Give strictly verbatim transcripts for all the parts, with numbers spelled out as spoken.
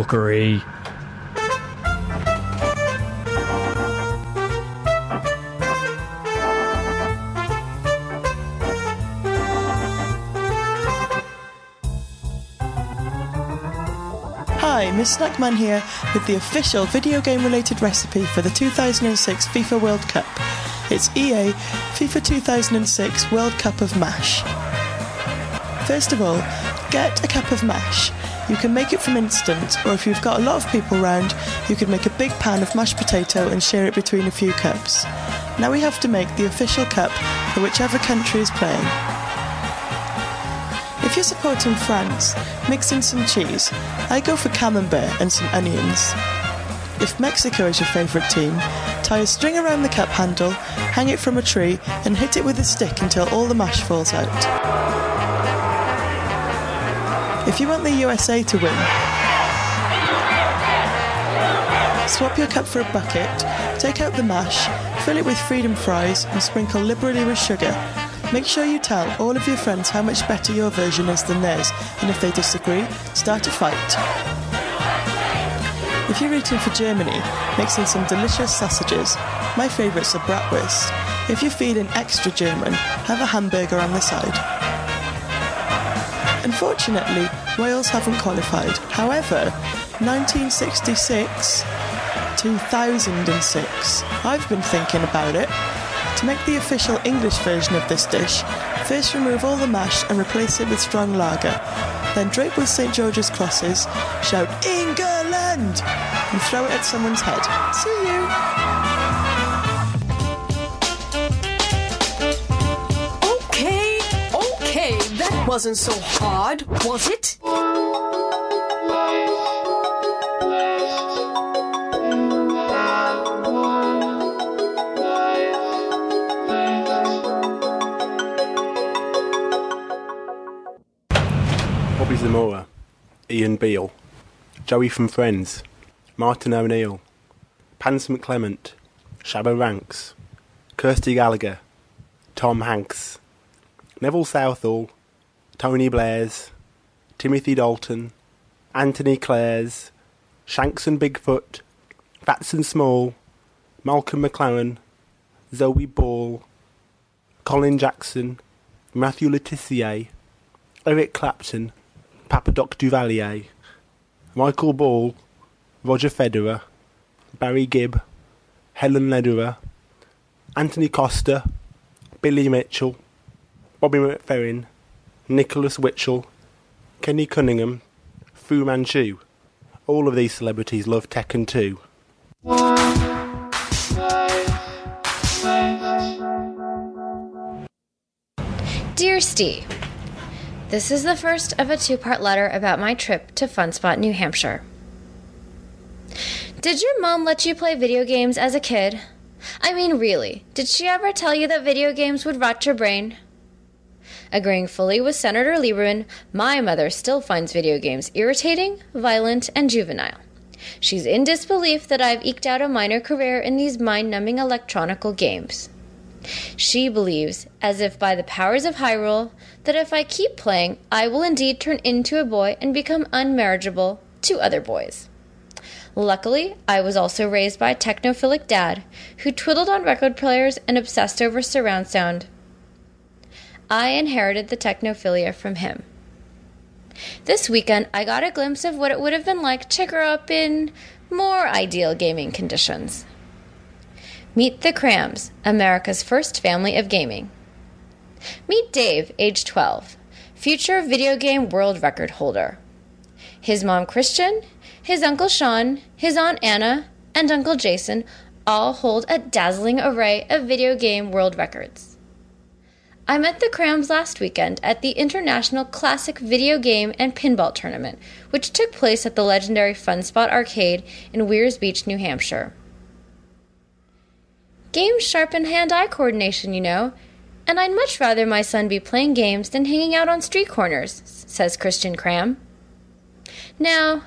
Cookery. Hi, Miss Snackman here with the official video game related recipe for the two thousand six FIFA World Cup. It's E A FIFA two thousand six World Cup of MASH. First of all, get a cup of MASH. You can make it from instant, or if you've got a lot of people round, you can make a big pan of mashed potato and share it between a few cups. Now we have to make the official cup for whichever country is playing. If you're supporting France, mix in some cheese. I go for camembert and some onions. If Mexico is your favourite team, tie a string around the cup handle, hang it from a tree, and hit it with a stick until all the mash falls out. If you want the U S A to win, swap your cup for a bucket, take out the mash, fill it with freedom fries and sprinkle liberally with sugar. Make sure you tell all of your friends how much better your version is than theirs, and if they disagree, start a fight. If you're rooting for Germany, mix in some delicious sausages. My favourites are bratwurst. If you're feeling extra German, have a hamburger on the side. Unfortunately, Wales haven't qualified. However, nineteen sixty-six, two thousand six, I've been thinking about it. To make the official English version of this dish, first remove all the mash and replace it with strong lager. Then drape with Saint George's crosses, shout England, and throw it at someone's head. See you! Wasn't so hard, was it? Bobby Zamora, Ian Beale, Joey from Friends, Martin O'Neill, Pans McClement, Shabba Ranks, Kirsty Gallagher, Tom Hanks, Neville Southall, Tony Blairs, Timothy Dalton, Anthony Clares, Shanks and Bigfoot, Fats and Small, Malcolm McLaren, Zoe Ball, Colin Jackson, Matthew Letizier, Eric Clapton, Papadoc Duvalier, Michael Ball, Roger Federer, Barry Gibb, Helen Lederer, Anthony Costa, Billy Mitchell, Bobby McFerrin, Nicholas Witchell, Kenny Cunningham, Fu Manchu. All of these celebrities love Tekken two. Dear Steve, this is the first of a two-part letter about my trip to Funspot, New Hampshire. Did your mom let you play video games as a kid? I mean, really, did she ever tell you that video games would rot your brain? Agreeing fully with Senator Lieberman, my mother still finds video games irritating, violent, and juvenile. She's in disbelief that I've eked out a minor career in these mind-numbing electronical games. She believes, as if by the powers of Hyrule, that if I keep playing, I will indeed turn into a boy and become unmarriageable to other boys. Luckily, I was also raised by a technophilic dad who twiddled on record players and obsessed over surround sound. I inherited the technophilia from him. This weekend, I got a glimpse of what it would have been like to grow up in more ideal gaming conditions. Meet the Crams, America's first family of gaming. Meet Dave, age twelve, future video game world record holder. His mom, Christian, his uncle Sean, his aunt Anna, and uncle Jason all hold a dazzling array of video game world records. I met the Crams last weekend at the International Classic Video Game and Pinball Tournament, which took place at the legendary Funspot Arcade in Weirs Beach, New Hampshire. Games sharpen hand-eye coordination, you know, and I'd much rather my son be playing games than hanging out on street corners, says Christian Cram. Now,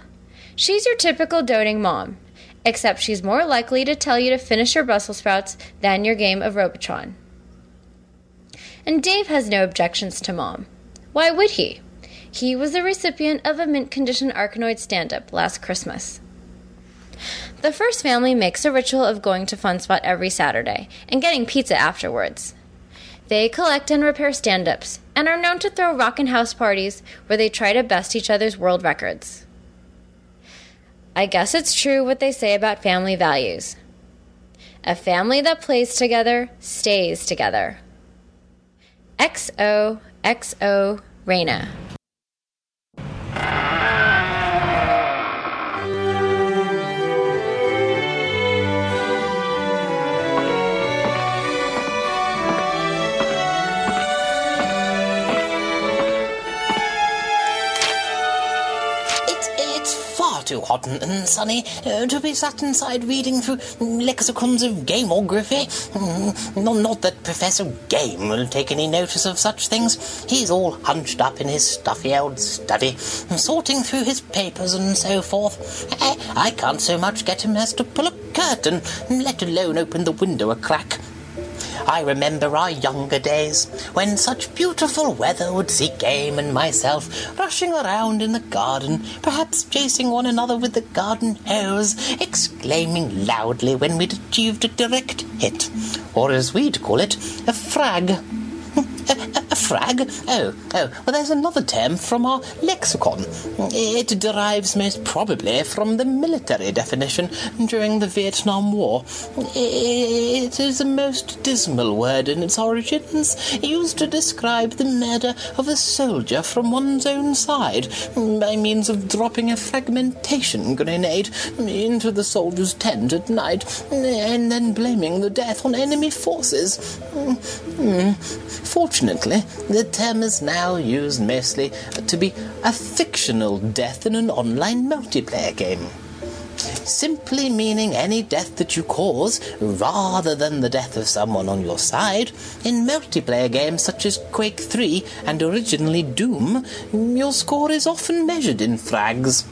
she's your typical doting mom, except she's more likely to tell you to finish your Brussels sprouts than your game of Robotron. And Dave has no objections to mom. Why would he? He was the recipient of a mint-condition Arkanoid stand-up last Christmas. The first family makes a ritual of going to Funspot every Saturday and getting pizza afterwards. They collect and repair stand-ups and are known to throw rockin' house parties where they try to best each other's world records. I guess it's true what they say about family values. A family that plays together stays together. X O X O Raina. Too hot and sunny uh, to be sat inside reading through lexicons of gamography. Mm, not that Professor Game will take any notice of such things. He's all hunched up in his stuffy old study, sorting through his papers and so forth. I, I can't so much get him as to pull a curtain, let alone open the window a crack. I remember our younger days, when such beautiful weather would see Game and myself rushing around in the garden, perhaps chasing one another with the garden hose, exclaiming loudly when we'd achieved a direct hit, or as we'd call it, a frag. a, a, a frag? Oh, oh, well there's another term from our lexicon. It derives most probably from the military definition during the Vietnam War. It is a most dismal word in its origins, used to describe the murder of a soldier from one's own side by means of dropping a fragmentation grenade into the soldier's tent at night, and then blaming the death on enemy forces. Fortunately, the term is now used mostly to be a fictional death in an online multiplayer game, simply meaning any death that you cause rather than the death of someone on your side. In multiplayer games such as Quake three and originally Doom, your score is often measured in frags.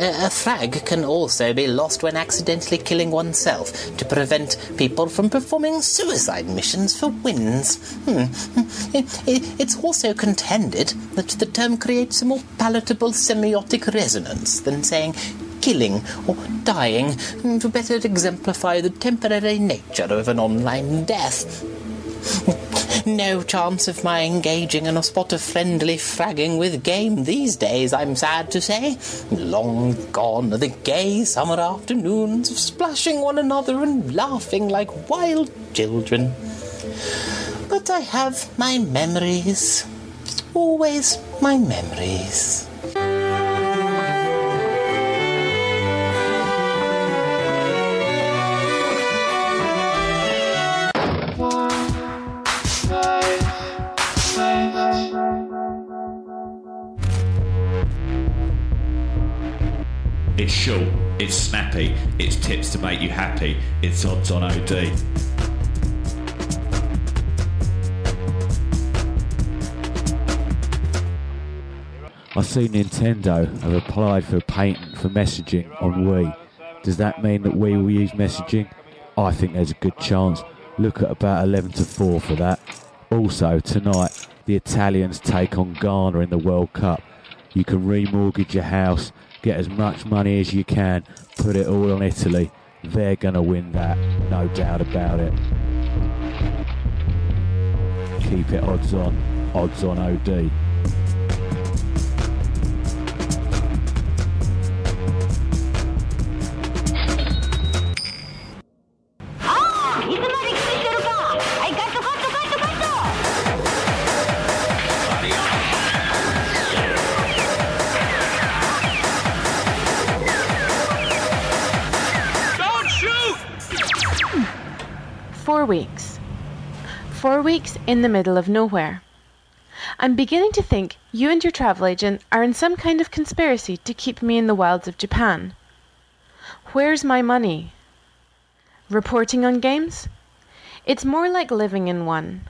A frag can also be lost when accidentally killing oneself to prevent people from performing suicide missions for wins. Hmm. It's also contended that the term creates a more palatable semiotic resonance than saying killing or dying to better exemplify the temporary nature of an online death. No chance of my engaging in a spot of friendly fragging with Game these days, I'm sad to say. Long gone are the gay summer afternoons of splashing one another and laughing like wild children. But I have my memories. It's always my memories. It's short, it's snappy, it's tips to make you happy, it's odds on O D. I see Nintendo have applied for a patent for messaging on Wii. Does that mean that Wii will use messaging? I think there's a good chance. Look at about eleven to four for that. Also, tonight, the Italians take on Ghana in the World Cup. You can remortgage your house, get as much money as you can, put it all on Italy. They're going to win that, no doubt about it. Keep it odds on, odds on O D. Four weeks. Four weeks in the middle of nowhere. I'm beginning to think you and your travel agent are in some kind of conspiracy to keep me in the wilds of Japan. Where's my money? Reporting on games? It's more like living in one.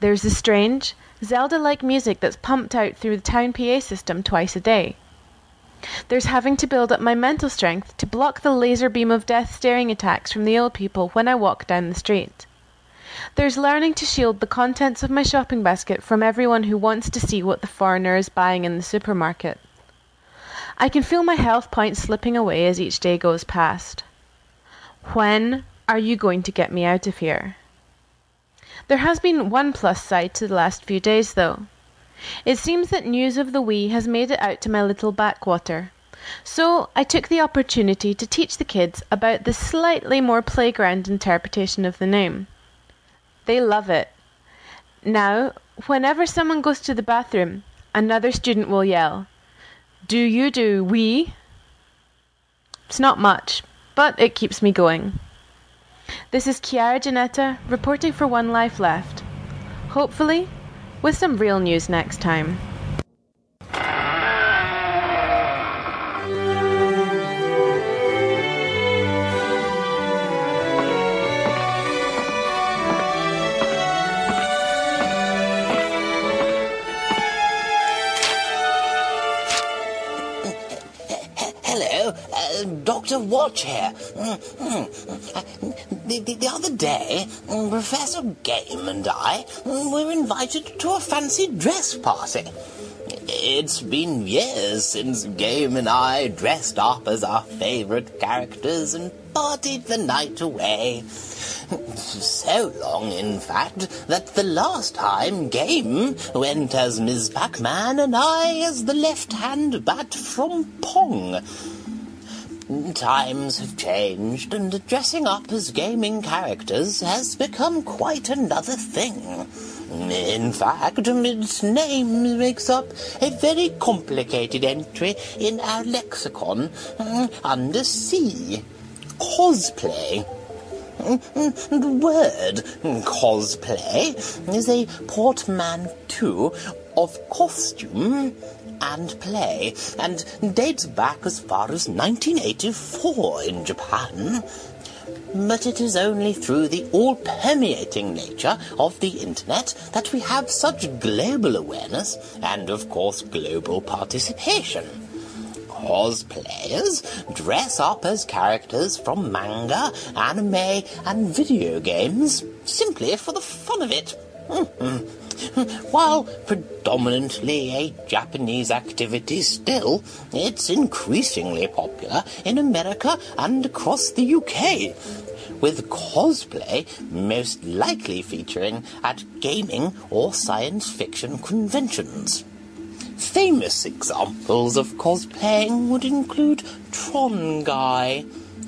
There's the strange, Zelda-like music that's pumped out through the town P A system twice a day. There's having to build up my mental strength to block the laser beam of death staring attacks from the old people when I walk down the street. There's learning to shield the contents of my shopping basket from everyone who wants to see what the foreigner is buying in the supermarket. I can feel my health points slipping away as each day goes past. When are you going to get me out of here? There has been one plus side to the last few days, though. It seems that news of the Wii has made it out to my little backwater. So I took the opportunity to teach the kids about the slightly more playground interpretation of the name. They love it. Now, whenever someone goes to the bathroom, another student will yell, "Do you do Wii?" It's not much, but it keeps me going. This is Chiara Janetta reporting for One Life Left. Hopefully, with some real news next time. Hello, uh, Doctor Watch here. The, the, the other day, Professor Game and I were invited to a fancy dress party. It's been years since Game and I dressed up as our favourite characters and partied the night away. So long, in fact, that the last time Game went as Miz Pac-Man and I as the left-hand bat from Pong. Times have changed, and dressing up as gaming characters has become quite another thing. In fact, its name makes up a very complicated entry in our lexicon under C. Cosplay. The word cosplay is a portmanteau of costume and play, and dates back as far as nineteen eighty-four in Japan. But it is only through the all-permeating nature of the internet that we have such global awareness and, of course, global participation. Cosplayers dress up as characters from manga, anime, and video games simply for the fun of it. While predominantly a Japanese activity still, it's increasingly popular in America and across the U K, with cosplay most likely featuring at gaming or science fiction conventions. Famous examples of cosplaying would include Tron Guy,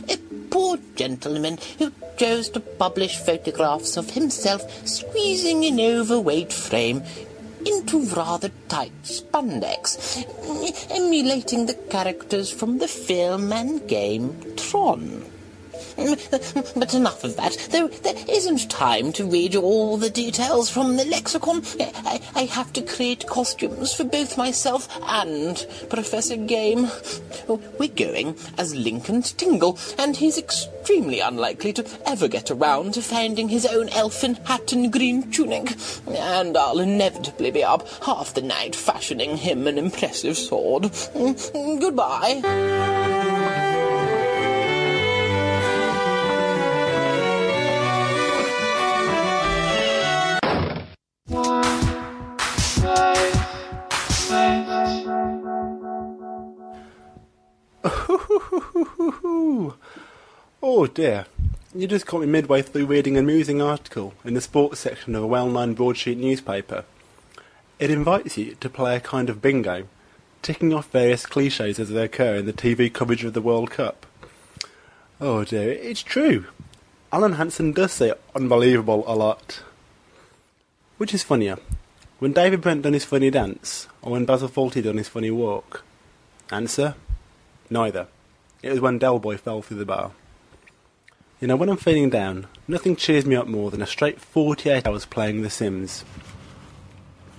a poor gentleman who chose to publish photographs of himself squeezing an overweight frame into rather tight spandex, emulating the characters from the film and game Tron. But enough of that. There, there isn't time to read all the details from the lexicon. I, I have to create costumes for both myself and Professor Game. We're going as Lincoln's Tingle, and he's extremely unlikely to ever get around to finding his own elfin hat and green tunic, and I'll inevitably be up half the night fashioning him an impressive sword. Goodbye. Oh dear, you just caught me midway through reading an amusing article in the sports section of a well-known broadsheet newspaper. It invites you to play a kind of bingo, ticking off various clichés as they occur in the T V coverage of the World Cup. Oh dear, it's true. Alan Hansen does say unbelievable a lot. Which is funnier, when David Brent done his funny dance, or when Basil Fawlty done his funny walk? Answer? Neither. It was when Del Boy fell through the bar. You know, when I'm feeling down, nothing cheers me up more than a straight forty-eight hours playing The Sims.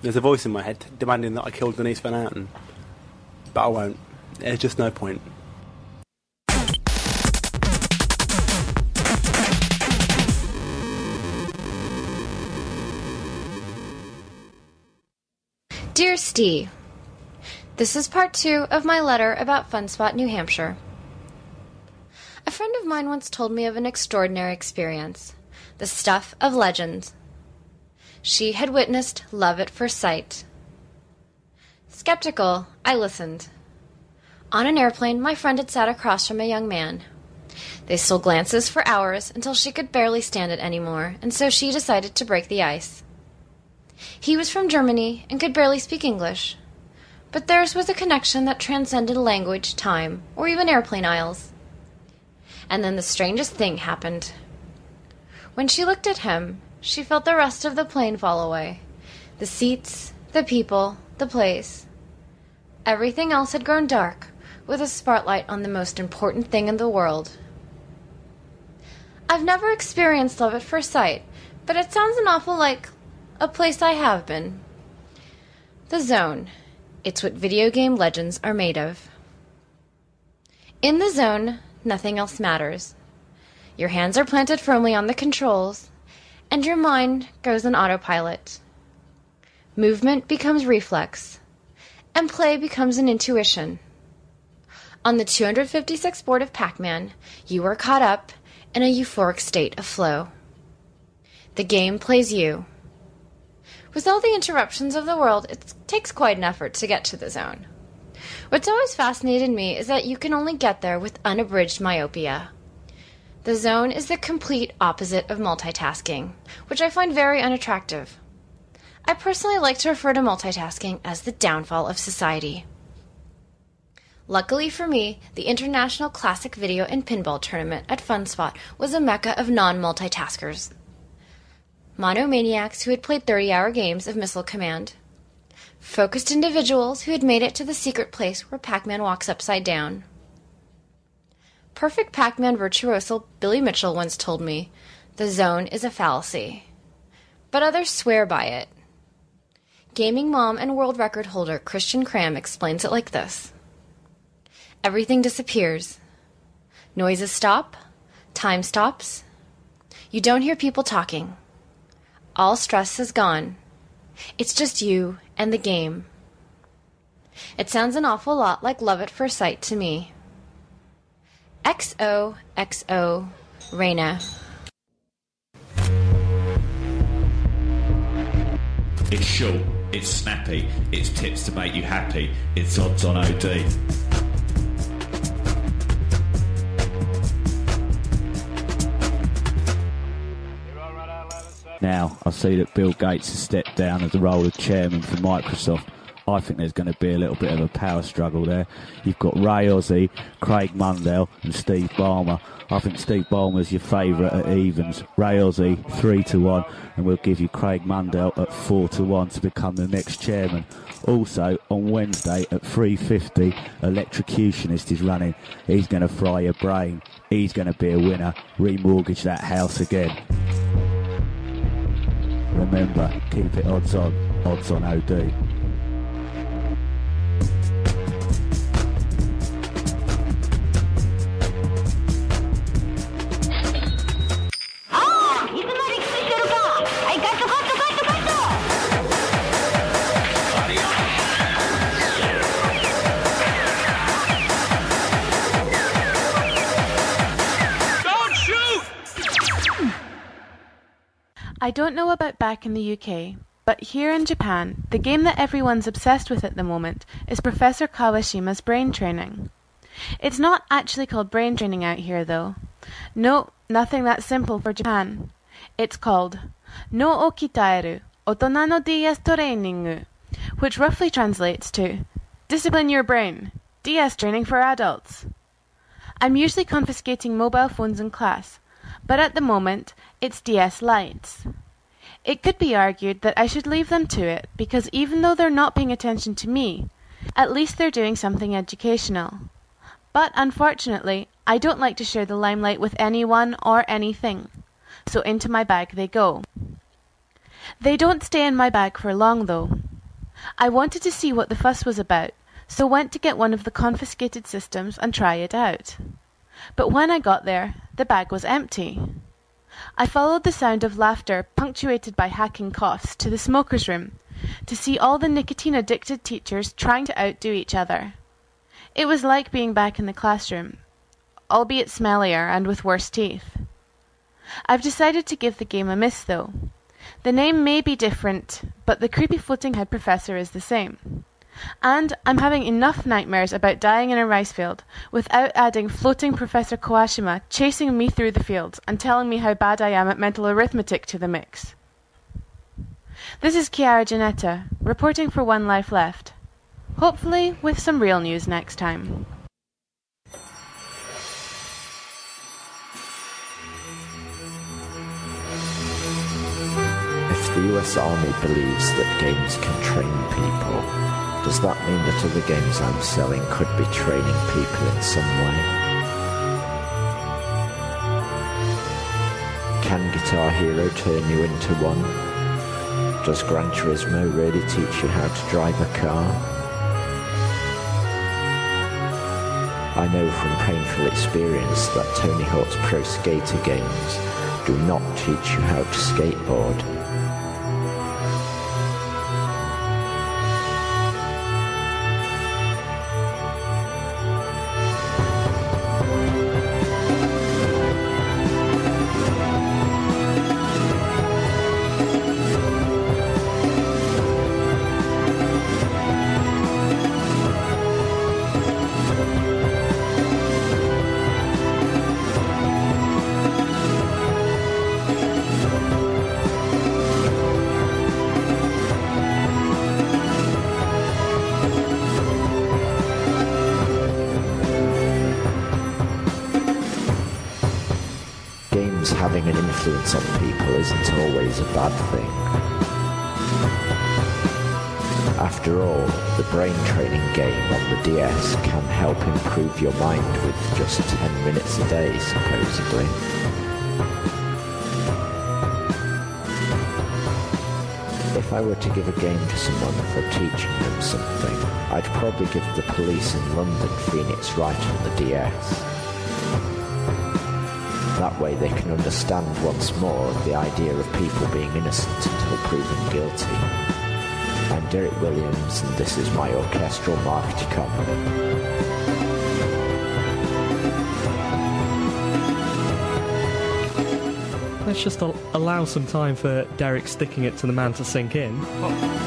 There's a voice in my head demanding that I kill Denise Van Outen. But I won't. There's just no point. Dear Steve, this is part two of my letter about Funspot, New Hampshire. A friend of mine once told me of an extraordinary experience, the stuff of legends. She had witnessed love at first sight. Skeptical, I listened. On an airplane, my friend had sat across from a young man. They stole glances for hours until she could barely stand it anymore, and so she decided to break the ice. He was from Germany and could barely speak English. But theirs was a connection that transcended language, time, or even airplane aisles. And then the strangest thing happened. When she looked at him, she felt the rest of the plane fall away. The seats, the people, the place. Everything else had grown dark, with a spotlight on the most important thing in the world. I've never experienced love at first sight, but it sounds an awful like a place I have been. The Zone. It's what video game legends are made of. In the zone, nothing else matters. Your hands are planted firmly on the controls, and your mind goes on autopilot. Movement becomes reflex, and play becomes an intuition. On the two hundred fifty-sixth board of Pac-Man, you are caught up in a euphoric state of flow. The game plays you. With all the interruptions of the world, it takes quite an effort to get to the zone. What's always fascinated me is that you can only get there with unabridged myopia. The zone is the complete opposite of multitasking, which I find very unattractive. I personally like to refer to multitasking as the downfall of society. Luckily for me, the International Classic Video and Pinball Tournament at Funspot was a mecca of non-multitaskers. Monomaniacs who had played thirty-hour games of Missile Command. Focused individuals who had made it to the secret place where Pac-Man walks upside down. Perfect Pac-Man virtuoso Billy Mitchell once told me, "The zone is a fallacy." But others swear by it. Gaming mom and world record holder Christian Cram explains it like this. Everything disappears. Noises stop. Time stops. You don't hear people talking. All stress is gone. It's just you and the game. It sounds an awful lot like love at first sight to me. X O X O Reina. It's short, it's snappy, it's tips to make you happy, it's odds on O D. Now, I see that Bill Gates has stepped down as the role of chairman for Microsoft. I think there's going to be a little bit of a power struggle there. You've got Ray Ozzie, Craig Mundell and Steve Ballmer. I think Steve Ballmer's your favourite at evens. Ray Ozzie, three to one, and we'll give you Craig Mundell at four to one to become the next chairman. Also, on Wednesday at three fifty, Electrocutionist is running. He's going to fry your brain. He's going to be a winner. Remortgage that house again. Remember, keep it odds on, odds on O D. I don't know about back in the U K, but here in Japan, the game that everyone's obsessed with at the moment is Professor Kawashima's Brain Training. It's not actually called brain training out here, though. No, nothing that simple for Japan. It's called Nō o Kitaeru Otona no D S Training, which roughly translates to Discipline Your Brain, D S Training for Adults. I'm usually confiscating mobile phones in class, but at the moment, it's D S Lights. It could be argued that I should leave them to it because even though they're not paying attention to me, at least they're doing something educational. But unfortunately, I don't like to share the limelight with anyone or anything, so into my bag they go. They don't stay in my bag for long though. I wanted to see what the fuss was about, so went to get one of the confiscated systems and try it out. But when I got there, the bag was empty. I followed the sound of laughter punctuated by hacking coughs to the smoker's room to see all the nicotine-addicted teachers trying to outdo each other. It was like being back in the classroom, albeit smellier and with worse teeth. I've decided to give the game a miss, though. The name may be different, but the creepy floating head professor is the same. And I'm having enough nightmares about dying in a rice field without adding floating Professor Kawashima chasing me through the fields and telling me how bad I am at mental arithmetic to the mix. This is Chiara Janetta, reporting for One Life Left. Hopefully with some real news next time. If the U S Army believes that games can train people, does that mean that other games I'm selling could be training people in some way? Can Guitar Hero turn you into one? Does Gran Turismo really teach you how to drive a car? I know from painful experience that Tony Hawk's Pro Skater games do not teach you how to skateboard. Having an influence on people isn't always a bad thing. After all, the brain training game on the D S can help improve your mind with just ten minutes a day, supposedly. If I were to give a game to someone for teaching them something, I'd probably give the police in London Phoenix Wright on the D S. That way they can understand once more the idea of people being innocent until proven guilty. I'm Derek Williams and this is my orchestral marketing company. Let's just al- allow some time for Derek sticking it to the man to sink in. Oh.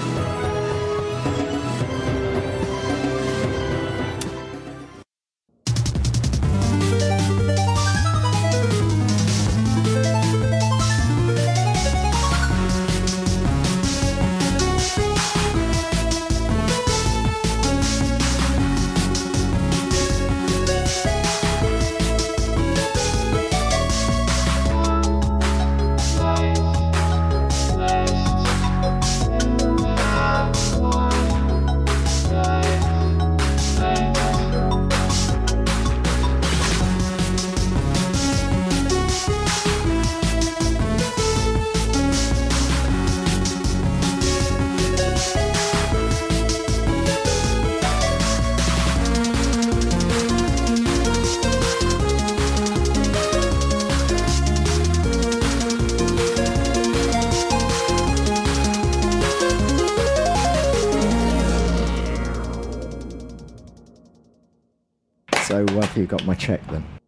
so I think I got my check then.